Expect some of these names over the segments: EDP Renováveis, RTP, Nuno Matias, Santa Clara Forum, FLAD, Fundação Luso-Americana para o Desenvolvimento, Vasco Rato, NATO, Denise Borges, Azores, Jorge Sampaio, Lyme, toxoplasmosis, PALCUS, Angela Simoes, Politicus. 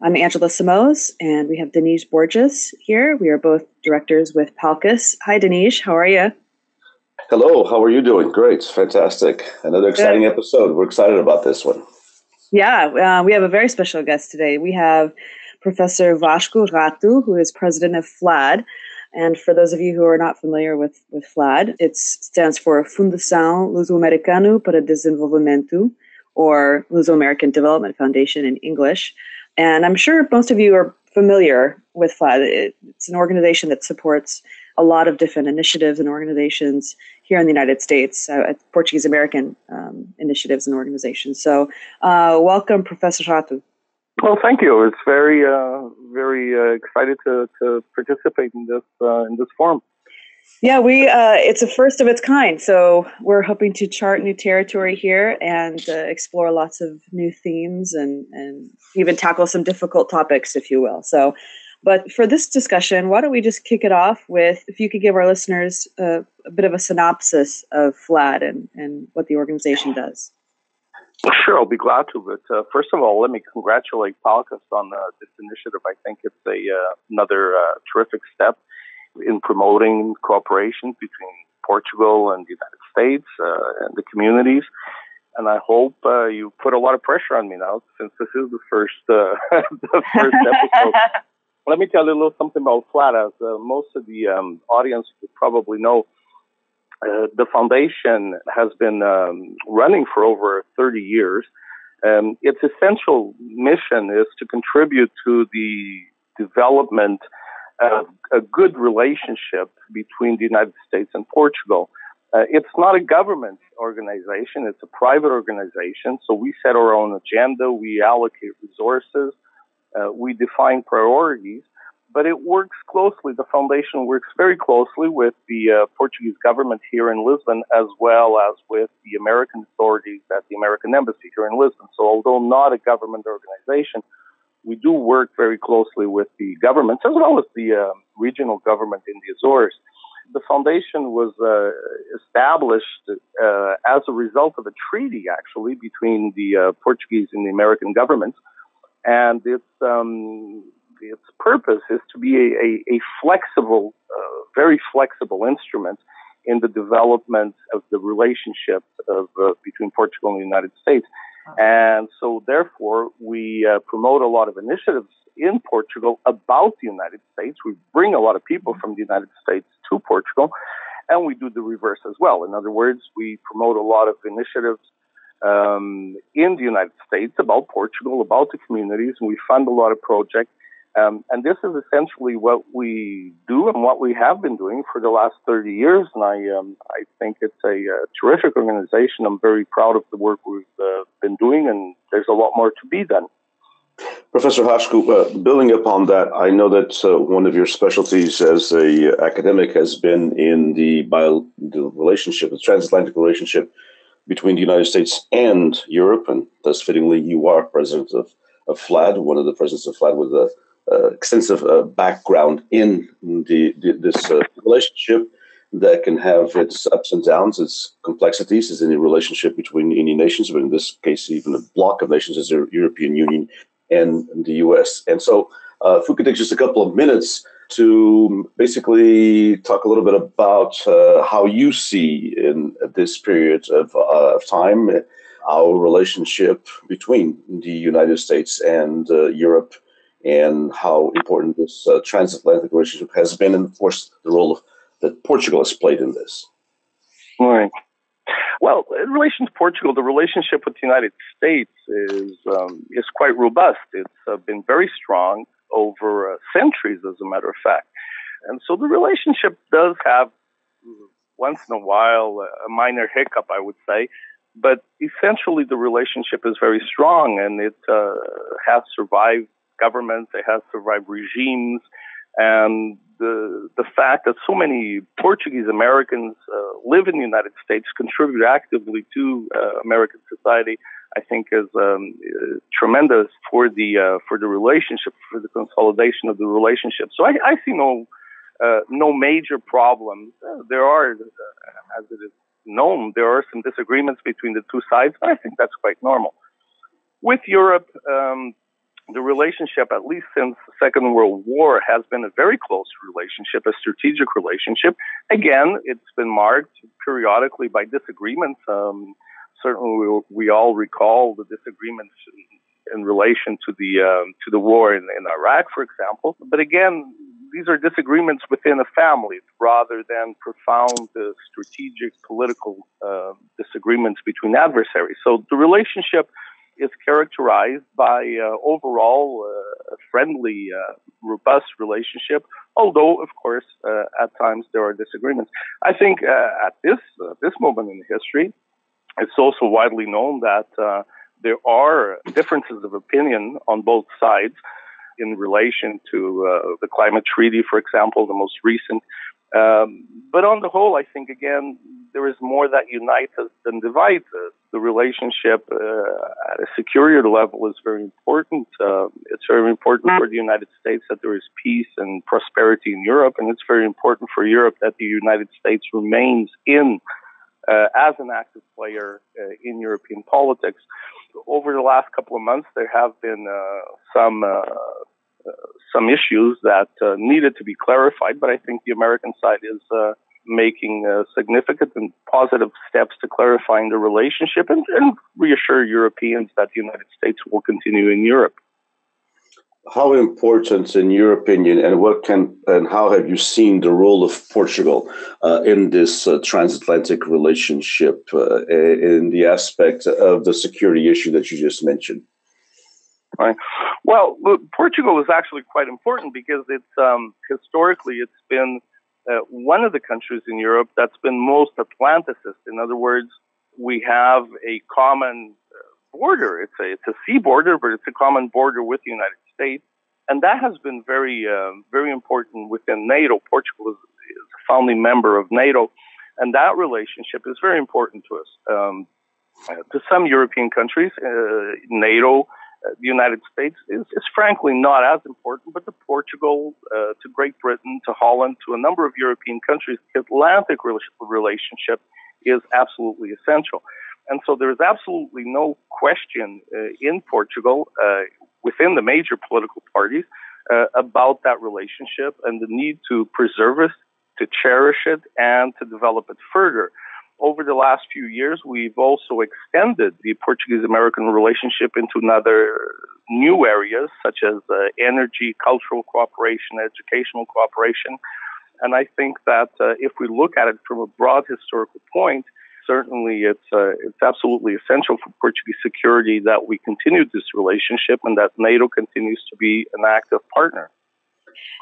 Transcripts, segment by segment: I'm Angela Simoes, and we have Denise Borges here. We are both directors with PALCUS. Hi, Denise. How are you? Hello. How are you doing? Great. Fantastic. Another exciting episode. We're excited about this one. Yeah. We have a very special guest today. We have Professor Vasco Rato, who is president of FLAD. And for those of you who are not familiar with FLAD, it stands for Fundação Luso-Americana para o Desenvolvimento, or Luso-American Development Foundation in English. And I'm sure most of you are familiar with FLAD. It's an organization that supports a lot of different initiatives and organizations here in the United States, Portuguese-American initiatives and organizations. So welcome, Professor Rato. Well, thank you. It's very, very excited to participate in this forum. Yeah, it's a first of its kind, so we're hoping to chart new territory here and explore lots of new themes and even tackle some difficult topics, if you will. So, but for this discussion, why don't we just kick it off with, if you could give our listeners a bit of a synopsis of FLAD and what the organization does. Sure, I'll be glad to. But first of all, let me congratulate PALCUS on this initiative. I think it's another terrific step in promoting cooperation between Portugal and the United States and the communities. And I hope you put a lot of pressure on me now, since this is the first episode. Let me tell you a little something about FLAD. As most of the audience would probably know, the foundation has been running for over 30 years. Its essential mission is to contribute to the development a good relationship between the United States and Portugal. It's not a government organization, it's a private organization, so we set our own agenda, we allocate resources, we define priorities, but it works closely, the foundation works very closely with the Portuguese government here in Lisbon, as well as with the American authorities at the American Embassy here in Lisbon. So although not a government organization, we do work very closely with the governments, as well as the regional government in the Azores. The foundation was established as a result of a treaty, actually, between the Portuguese and the American governments. And its purpose is to be a flexible, very flexible instrument in the development of the relationship between Portugal and the United States. And so, therefore, we promote a lot of initiatives in Portugal about the United States. We bring a lot of people from the United States to Portugal, and we do the reverse as well. In other words, we promote a lot of initiatives in the United States about Portugal, about the communities, and we fund a lot of projects. And this is essentially what we do and what we have been doing for the last 30 years. And I think it's a terrific organization. I'm very proud of the work we've been doing, and there's a lot more to be done. Professor Vasco, building upon that, I know that one of your specialties as an academic has been in the relationship, the transatlantic relationship between the United States and Europe, and thus fittingly, you are president of FLAD, one of the presidents of FLAD with the extensive background in this relationship that can have its ups and downs, its complexities, as any relationship between any nations, but in this case, even a block of nations as the European Union and the U.S. And so, if we could take just a couple of minutes to basically talk a little bit about how you see in this period of time our relationship between the United States and Europe, and how important this transatlantic relationship has been, and of course, the role that Portugal has played in this. All right. Well, in relation to Portugal, the relationship with the United States is quite robust. It's been very strong over centuries, as a matter of fact. And so the relationship does have, once in a while, a minor hiccup, I would say. But essentially, the relationship is very strong, and it has survived governments, it has survived regimes, and the fact that so many Portuguese Americans live in the United States, contribute actively to American society, I think is tremendous for the relationship, for the consolidation of the relationship. So I see no major problems. There are, as it is known, there are some disagreements between the two sides, but I think that's quite normal. With Europe, the relationship, at least since the Second World War, has been a very close relationship, a strategic relationship. Again, it's been marked periodically by disagreements. Certainly, we all recall the disagreements in relation to the war in Iraq, for example. But again, these are disagreements within a family rather than profound strategic political disagreements between adversaries. So the relationship is characterized by overall a friendly, robust relationship, although, of course, at times there are disagreements. I think at this moment in history, it's also widely known that there are differences of opinion on both sides in relation to the climate treaty, for example, the most recent. But on the whole, I think, again, there is more that unites us than divides us. The relationship at a security level is very important. It's very important for the United States that there is peace and prosperity in Europe, and it's very important for Europe that the United States remains in as an active player in European politics. Over the last couple of months, there have been some issues that needed to be clarified, but I think the American side is making significant and positive steps to clarifying the relationship and reassure Europeans that the United States will continue in Europe. How important, in your opinion, and how have you seen the role of Portugal in this transatlantic relationship in the aspect of the security issue that you just mentioned? Right. Well, look, Portugal is actually quite important because it's historically it's been one of the countries in Europe that's been most Atlanticist. In other words, we have a common border. It's a sea border, but it's a common border with the United States, and that has been very very important within NATO. Portugal is a founding member of NATO, and that relationship is very important to us. To some European countries, NATO. The United States is frankly not as important, but to Portugal, to Great Britain, to Holland, to a number of European countries, the Atlantic relationship is absolutely essential. And so there is absolutely no question in Portugal, within the major political parties, about that relationship and the need to preserve it, to cherish it, and to develop it further. Over the last few years, we've also extended the Portuguese-American relationship into another new areas, such as energy, cultural cooperation, educational cooperation. And I think that if we look at it from a broad historical point, certainly it's absolutely essential for Portuguese security that we continue this relationship and that NATO continues to be an active partner.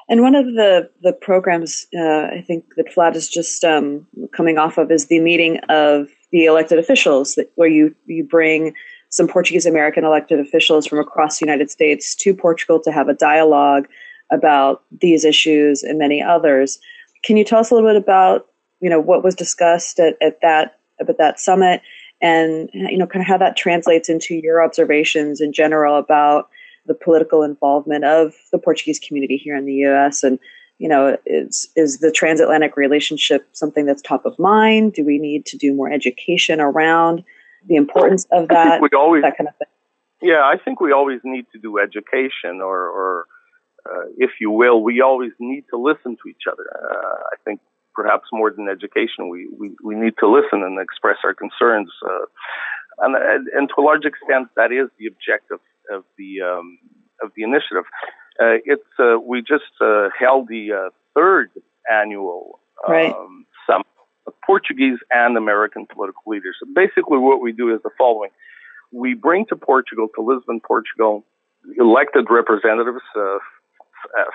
And one of the programs I think that Vlad is just coming off of is the meeting of the elected officials, where you bring some Portuguese-American elected officials from across the United States to Portugal to have a dialogue about these issues and many others. Can you tell us a little bit about what was discussed at that summit, and kind of how that translates into your observations in general about the political involvement of the Portuguese community here in the U.S. and, is the transatlantic relationship something that's top of mind? Do we need to do more education around the importance of that? That kind of thing. Yeah, I think we always need to do education, or if you will, we always need to listen to each other. I think perhaps more than education, we need to listen and express our concerns, and to a large extent, that is the objective of the initiative. We just held the third annual summit of Portuguese and American political leaders. So basically, what we do is the following: we bring to Portugal, to Lisbon, Portugal, elected representatives,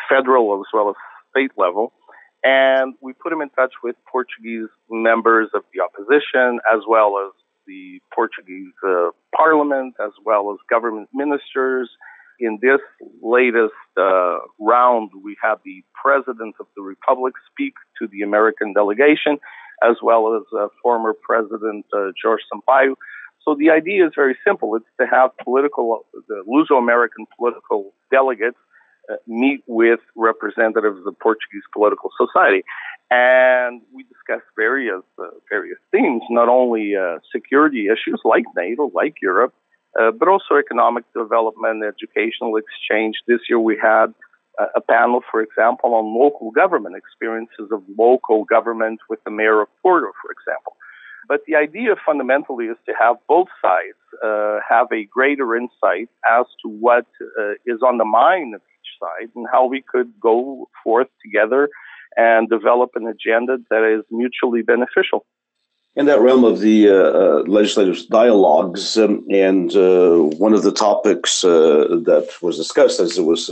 federal as well as state level, and we put them in touch with Portuguese members of the opposition, as well as the Portuguese parliament, as well as government ministers, In this latest round, we had the President of the Republic speak to the American delegation, as well as former President Jorge Sampaio. So the idea is very simple. It's to have the Luso-American political delegates meet with representatives of the Portuguese political society. And we discussed various themes, not only security issues like NATO, like Europe, but also economic development, educational exchange. This year we had a panel, for example, on local government, experiences of local government with the mayor of Porto, for example. But the idea fundamentally is to have both sides have a greater insight as to what is on the mind of each side and how we could go forth together and develop an agenda that is mutually beneficial. In that realm of the legislative dialogues, and one of the topics that was discussed, as it was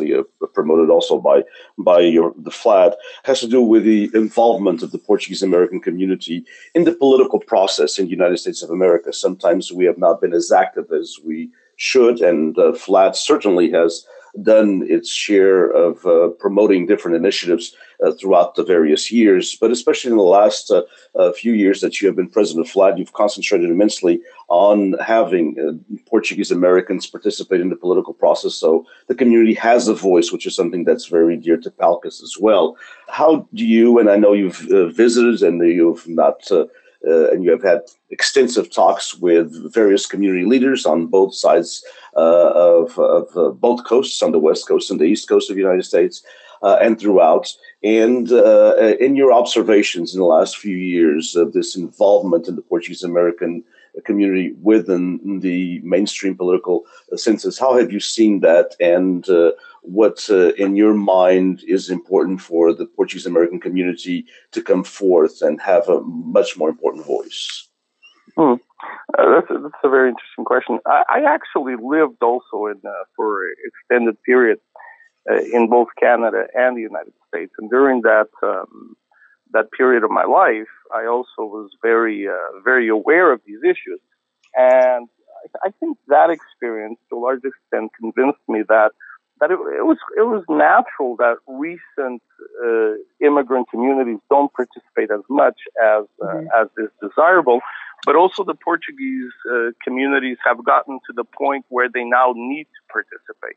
promoted also by the FLAD, has to do with the involvement of the Portuguese American community in the political process in the United States of America. Sometimes we have not been as active as we should, and FLAD certainly has done its share of promoting different initiatives throughout the various years, but especially in the last few years that you have been president of FLAD, you've concentrated immensely on having Portuguese Americans participate in the political process, so the community has a voice, which is something that's very dear to PALCUS as well. How do you, and I know you've visited and you've not and you have had extensive talks with various community leaders on both sides of both coasts, on the West Coast and the East Coast of the United States, and throughout. And in your observations in the last few years of this involvement in the Portuguese American community within the mainstream political census, how have you seen that, and what, in your mind, is important for the Portuguese American community to come forth and have a much more important voice? That's a very interesting question. I actually lived also in for an extended period in both Canada and the United States, and during that period of my life, I also was very aware of these issues, and I think that experience, to a large extent, convinced me that it was natural that recent immigrant communities don't participate as much as is desirable, but also the Portuguese communities have gotten to the point where they now need to participate.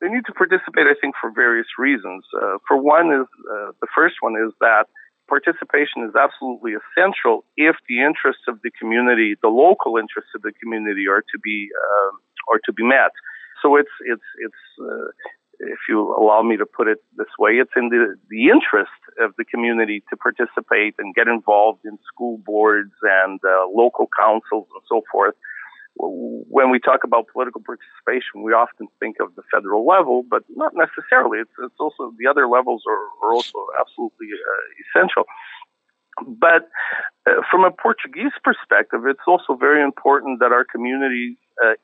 They need to participate, I think, for various reasons. For one is the first one is that participation is absolutely essential if the interests of the community, the local interests of the community, are to be met. So it's if you allow me to put it this way, it's in the interest of the community to participate and get involved in school boards and local councils and so forth. When we talk about political participation, we often think of the federal level, but not necessarily. It's also the other levels are also absolutely essential. But from a Portuguese perspective, it's also very important that our communities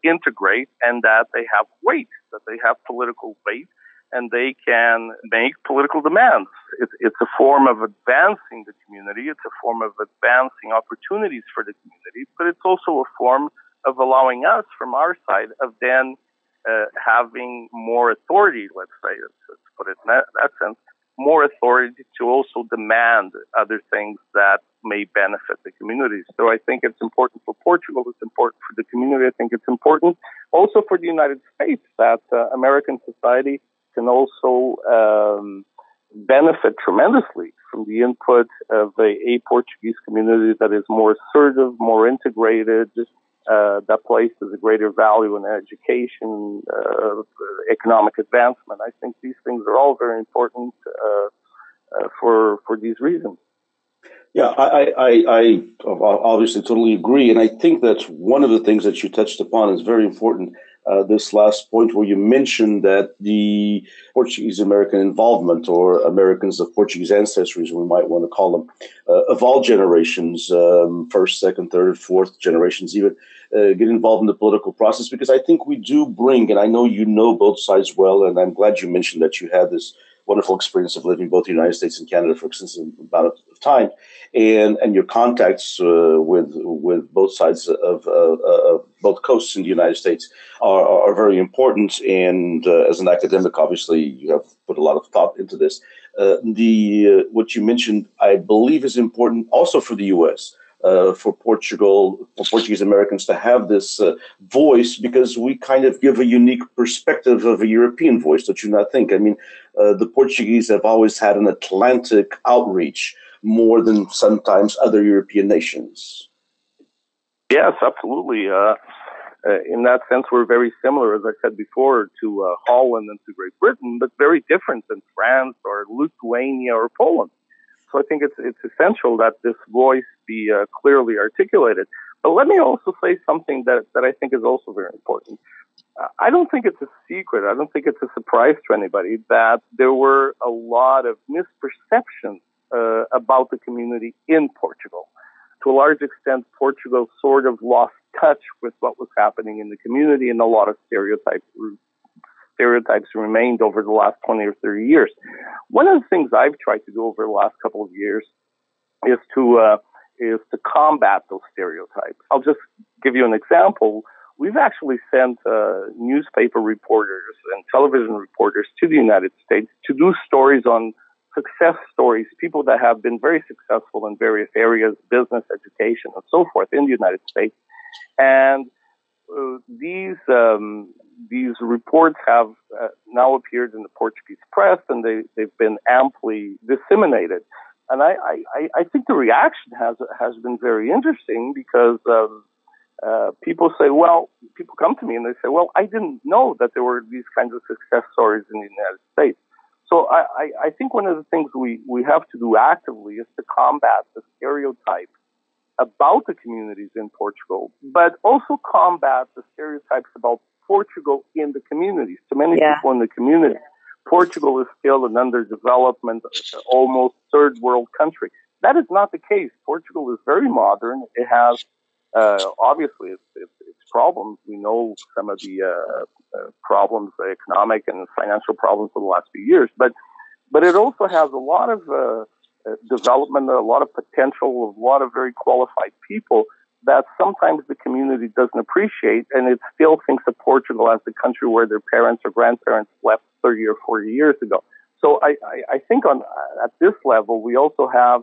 integrate and that they have weight, that they have political weight, and they can make political demands. It's a form of advancing the community. It's a form of advancing opportunities for the community, but it's also a form of allowing us from our side of then having more authority, let's say, let's put it in that sense, more authority to also demand other things that may benefit the community. So I think it's important for Portugal, it's important for the community, I think it's important also for the United States that American society can also benefit tremendously from the input of a Portuguese community that is more assertive, more integrated, that places a greater value in education, economic advancement. I think these things are all very important for these reasons. Yeah, I obviously totally agree, and I think that one of the things that you touched upon is very important. This last point where you mentioned that the Portuguese American involvement, or Americans of Portuguese ancestry, as we might want to call them, of all generations, first, second, third, fourth generations even, get involved in the political process, because I think we do bring, and I know you know both sides well, and I'm glad you mentioned that you had this wonderful experience of living both the United States and Canada for an extensive amount of time, and your contacts with both sides of both coasts in the United States are very important. And as an academic, obviously, you have put a lot of thought into this. What you mentioned, I believe, is important also for the U.S., for Portuguese Americans to have this voice, because we kind of give a unique perspective of a European voice, don't you not think? I mean, the Portuguese have always had an Atlantic outreach more than sometimes other European nations. Yes, absolutely. In that sense, we're very similar, as I said before, to Holland and to Great Britain, but very different than France or Lithuania or Poland. So I think it's essential that this voice be clearly articulated. But let me also say something that I think is also very important. I don't think it's a secret. I don't think it's a surprise to anybody that there were a lot of misperceptions about the community in Portugal. To a large extent, Portugal sort of lost touch with what was happening in the community, and a lot of stereotypes remained over the last 20 or 30 years. One of the things I've tried to do over the last couple of years is to combat those stereotypes. I'll just give you an example. We've actually sent newspaper reporters and television reporters to the United States to do stories on success stories, people that have been very successful in various areas, business, education, and so forth in the United States. And these reports have now appeared in the Portuguese press, and they've been amply disseminated. And I think the reaction has been very interesting, because people come to me and they say, well, I didn't know that there were these kinds of success stories in the United States. So I think one of the things we have to do actively is to combat the stereotype about the communities in Portugal, but also combat the stereotypes about Portugal in the communities. To many people in the community, Portugal is still an underdevelopment, almost third world country. That is not the case. Portugal is very modern. It has, obviously, its problems. We know some of the problems, the economic and financial problems for the last few years, but it also has a lot of development, a lot of potential, a lot of very qualified people that sometimes the community doesn't appreciate, and it still thinks of Portugal as the country where their parents or grandparents left 30 or 40 years ago. So I think at this level, we also have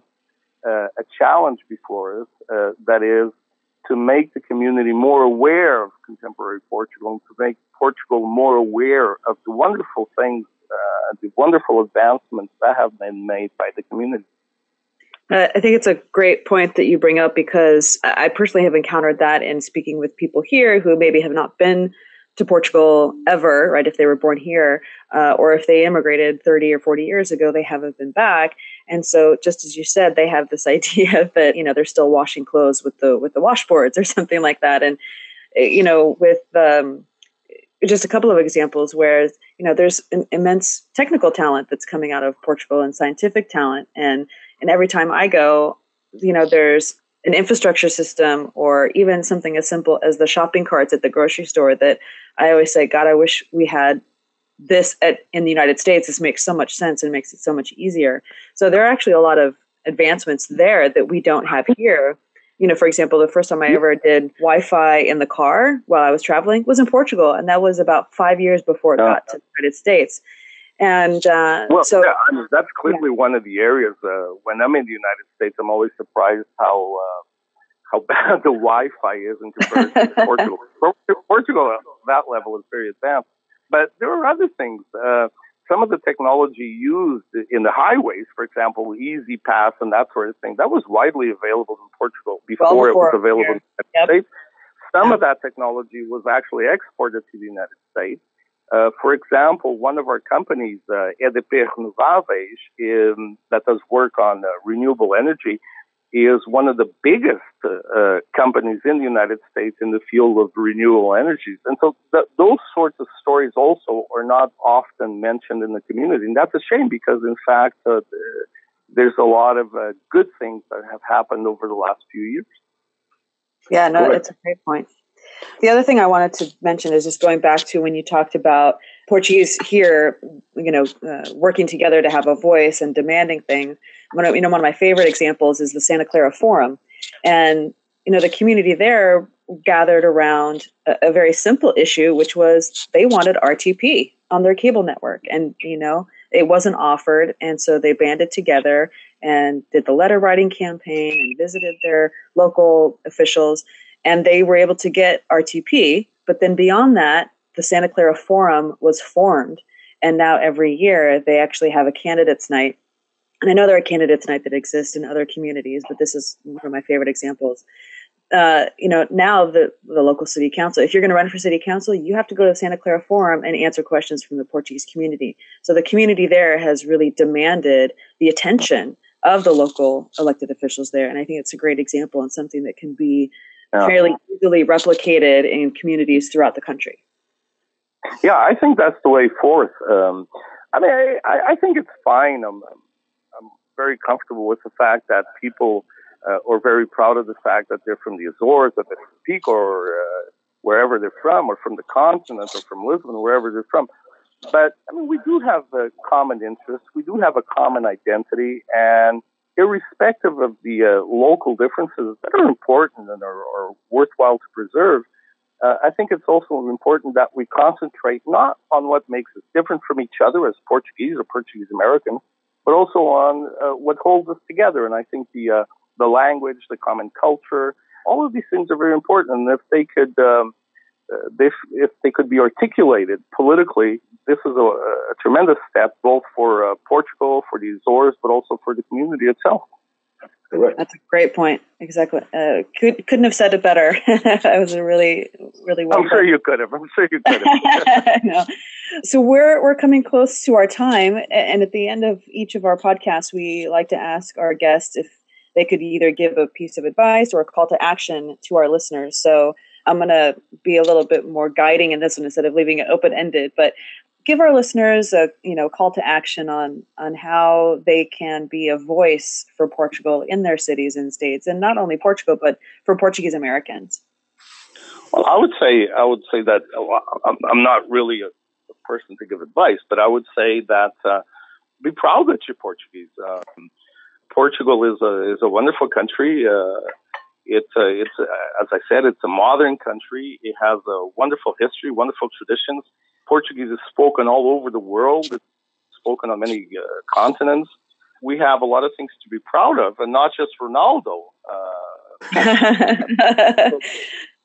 a challenge before us, that is to make the community more aware of contemporary Portugal, and to make Portugal more aware of the wonderful things, the wonderful advancements that have been made by the community. I think it's a great point that you bring up, because I personally have encountered that in speaking with people here who maybe have not been to Portugal ever, right? If they were born here, or if they immigrated 30 or 40 years ago, they haven't been back. And so, just as you said, they have this idea that, you know, they're still washing clothes with the washboards or something like that. And, you know, with just a couple of examples where, you know, there's an immense technical talent that's coming out of Portugal, and scientific talent. And every time I go, you know, there's an infrastructure system, or even something as simple as the shopping carts at the grocery store, that I always say, God, I wish we had this in the United States. This makes so much sense and makes it so much easier. So there are actually a lot of advancements there that we don't have here. You know, for example, the first time I ever did Wi-Fi in the car while I was traveling was in Portugal. And that was about 5 years before it got to the United States. And I mean, that's clearly one of the areas. When I'm in the United States, I'm always surprised how bad the Wi-Fi is in comparison to Portugal. Portugal, that level is very advanced. But there are other things. Some of the technology used in the highways, for example, Easy Pass and that sort of thing, that was widely available in Portugal before it was available in the United States. Some of that technology was actually exported to the United States. For example, one of our companies, EDP Renováveis, that does work on renewable energy, is one of the biggest companies in the United States in the field of renewable energies. And so those sorts of stories also are not often mentioned in the community. And that's a shame, because, in fact, there's a lot of good things that have happened over the last few years. Yeah, no, that's a great point. The other thing I wanted to mention is just going back to when you talked about Portuguese here, working together to have a voice and demanding things. One of my favorite examples is the Santa Clara Forum. And, the community there gathered around a very simple issue, which was they wanted RTP on their cable network. And, it wasn't offered. And so they banded together and did the letter writing campaign and visited their local officials. And they were able to get RTP. But then beyond that, the Santa Clara Forum was formed. And now every year they actually have a candidates night. And I know there are candidates night that exist in other communities, but this is one of my favorite examples. Now the local city council, if you're going to run for city council, you have to go to the Santa Clara Forum and answer questions from the Portuguese community. So the community there has really demanded the attention of the local elected officials there. And I think it's a great example and something that can be fairly easily replicated in communities throughout the country. Yeah, I think that's the way forth. I think it's fine. I'm very comfortable with the fact that people are very proud of the fact that they're from the Azores, that they're from Pico, or wherever they're from, or from the continent, or from Lisbon, wherever they're from. But, we do have a common interest. We do have a common identity. And irrespective of the local differences that are important and are worthwhile to preserve, I think it's also important that we concentrate not on what makes us different from each other as Portuguese or Portuguese Americans, but also on what holds us together. And I think the language, the common culture, all of these things are very important. And if they could be articulated politically, this is a tremendous step both for Portugal, for the Azores, but also for the community itself. Correct. That's a great point. Exactly. Couldn't have said it better. I was really, really well. I'm sure you could have. No. So we're coming close to our time, and at the end of each of our podcasts, we like to ask our guests if they could either give a piece of advice or a call to action to our listeners. So I'm going to be a little bit more guiding in this one instead of leaving it open-ended, but give our listeners a call to action on how they can be a voice for Portugal in their cities and states, and not only Portugal but for Portuguese Americans. Well, I would say that I'm not really a person to give advice, but I would say that be proud that you're Portuguese. Portugal is a wonderful country. It's as I said, it's a modern country. It has a wonderful history, wonderful traditions. Portuguese is spoken all over the world. It's spoken on many continents. We have a lot of things to be proud of, and not just Ronaldo.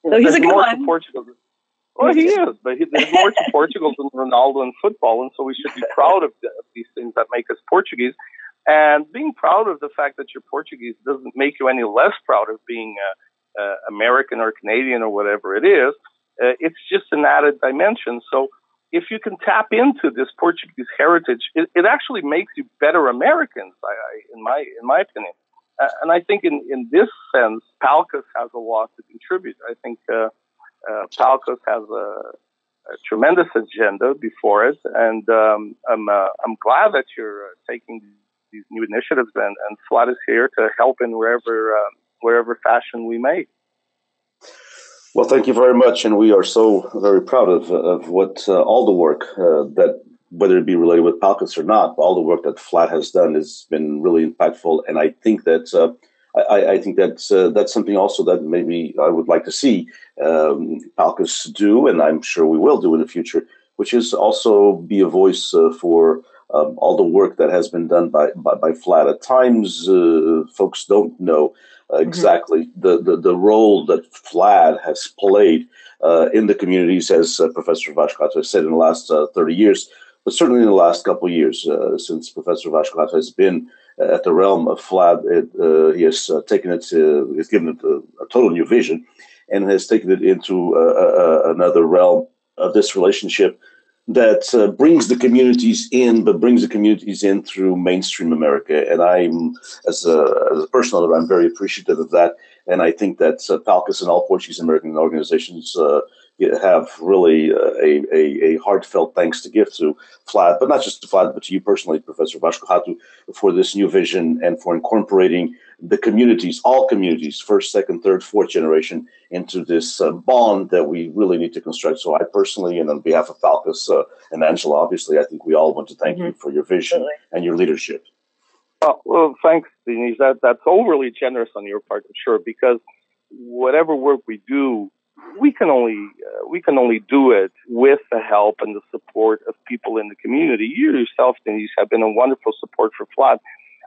So he's a good one. Well, he is, but there's more to Portugal than Ronaldo and football, and so we should be proud of these things that make us Portuguese. And being proud of the fact that you're Portuguese doesn't make you any less proud of being American or Canadian or whatever it is. It's just an added dimension. So if you can tap into this Portuguese heritage, it actually makes you better Americans, in my opinion. And I think in this sense, PALCUS has a lot to contribute. I think PALCUS has a tremendous agenda before it, and I'm glad that you're taking these new initiatives, and SLAT is here to help in wherever fashion we may. Well, thank you very much, and we are so very proud of what all the work that, whether it be related with PALCUS or not, all the work that FLAT has done has been really impactful, and I think that that's something also that maybe I would like to see PALCUS do, and I'm sure we will do in the future, which is also be a voice for all the work that has been done by FLAT. At times, folks don't know exactly the role that FLAT has played in the communities, as Professor Vasco Rato has said, in the last 30 years, but certainly in the last couple of years since Professor Vasco Rato has been at the realm of FLAT. He has taken it to, he's given it a total new vision, and has taken it into another realm of this relationship that brings the communities in, but brings the communities in through mainstream America. And I'm, as a person, I'm very appreciative of that. And I think that PALCUS and all Portuguese American organizations have really a heartfelt thanks to give to FLAT, but not just to FLAT, but to you personally, Professor Vasco Rato, for this new vision and for incorporating the communities, all communities, first, second, third, fourth generation, into this bond that we really need to construct. So I personally, and on behalf of PALCUS and Angela, obviously, I think we all want to thank you for your vision and your leadership. Well, thanks, Denise. That's overly generous on your part, I'm sure, because whatever work we do, we can only do it with the help and the support of people in the community. You yourself, Denise, have been a wonderful support for FLAD,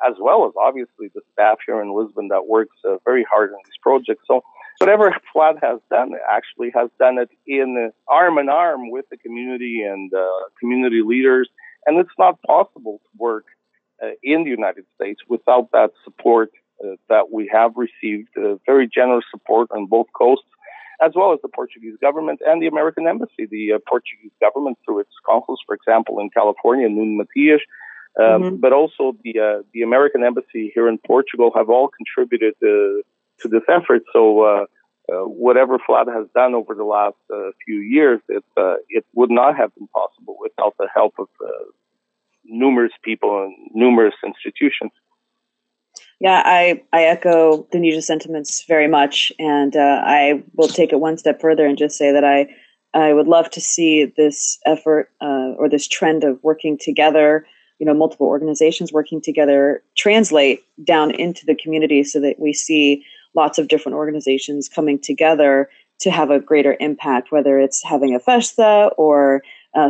as well as obviously the staff here in Lisbon that works very hard on these projects. So whatever FLAD has done, it actually has done it in arm in arm with the community and community leaders. And it's not possible to work in the United States without that support that we have received, very generous support on both coasts, as well as the Portuguese government and the American Embassy. The Portuguese government, through its consuls, for example, in California, Nuno Matias, but also the American Embassy here in Portugal have all contributed to this effort. So whatever FLAD has done over the last few years, it would not have been possible without the help of numerous people and numerous institutions. Yeah, I echo Denise's sentiments very much, and I will take it one step further and just say that I would love to see this effort or this trend of working together, you know, multiple organizations working together, translate down into the community so that we see lots of different organizations coming together to have a greater impact, whether it's having a festa or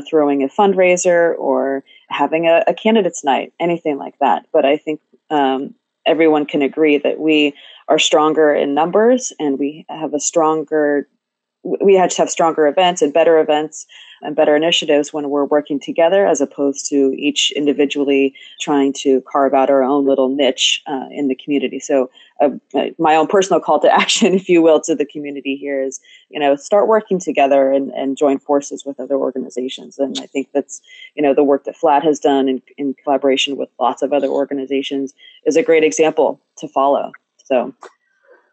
throwing a fundraiser or having a candidates night, anything like that. But I think everyone can agree that we are stronger in numbers, and we have stronger events and better events and better initiatives when we're working together, as opposed to each individually trying to carve out our own little niche in the community. So my own personal call to action, if you will, to the community here is, you know, start working together and join forces with other organizations. And I think that's, you know, the work that FLAD has done in collaboration with lots of other organizations is a great example to follow.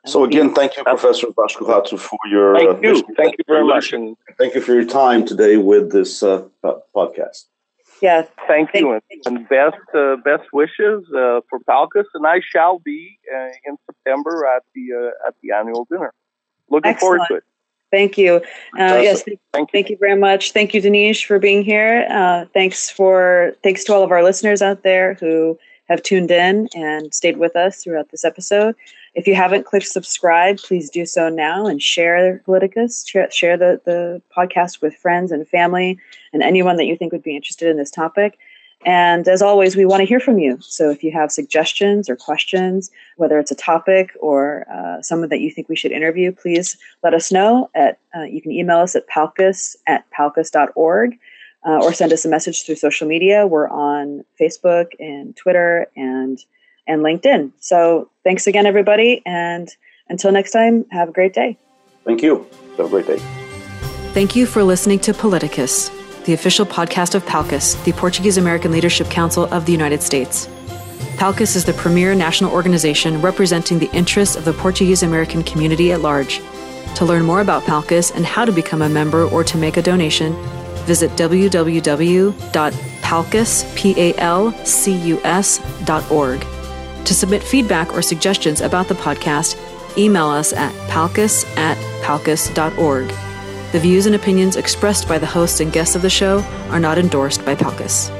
So again, thank you, Professor Vasco Rato, for your... Thank you. Thank you very much. And thank you for your time today with this podcast. Yeah. Thank you. And best wishes for PALCUS. And I shall be in September at the annual dinner. Looking forward to it. Thank you. Yes. Thank you very much. Thank you, Denise, for being here. Thanks to all of our listeners out there who have tuned in and stayed with us throughout this episode. If you haven't clicked subscribe, please do so now and share Politicus, share the podcast with friends and family and anyone that you think would be interested in this topic. And as always, we want to hear from you. So if you have suggestions or questions, whether it's a topic or someone that you think we should interview, please let us know. You can email us at palcus@palcus.org. Or send us a message through social media. We're on Facebook and Twitter and LinkedIn. So thanks again, everybody. And until next time, have a great day. Thank you. Have a great day. Thank you for listening to Politicus, the official podcast of PALCUS, the Portuguese American Leadership Council of the United States. PALCUS is the premier national organization representing the interests of the Portuguese American community at large. To learn more about PALCUS and how to become a member or to make a donation, visit www.palcus.org. To submit feedback or suggestions about the podcast, email us at palcus@palcus.org. The views and opinions expressed by the hosts and guests of the show are not endorsed by PALCUS.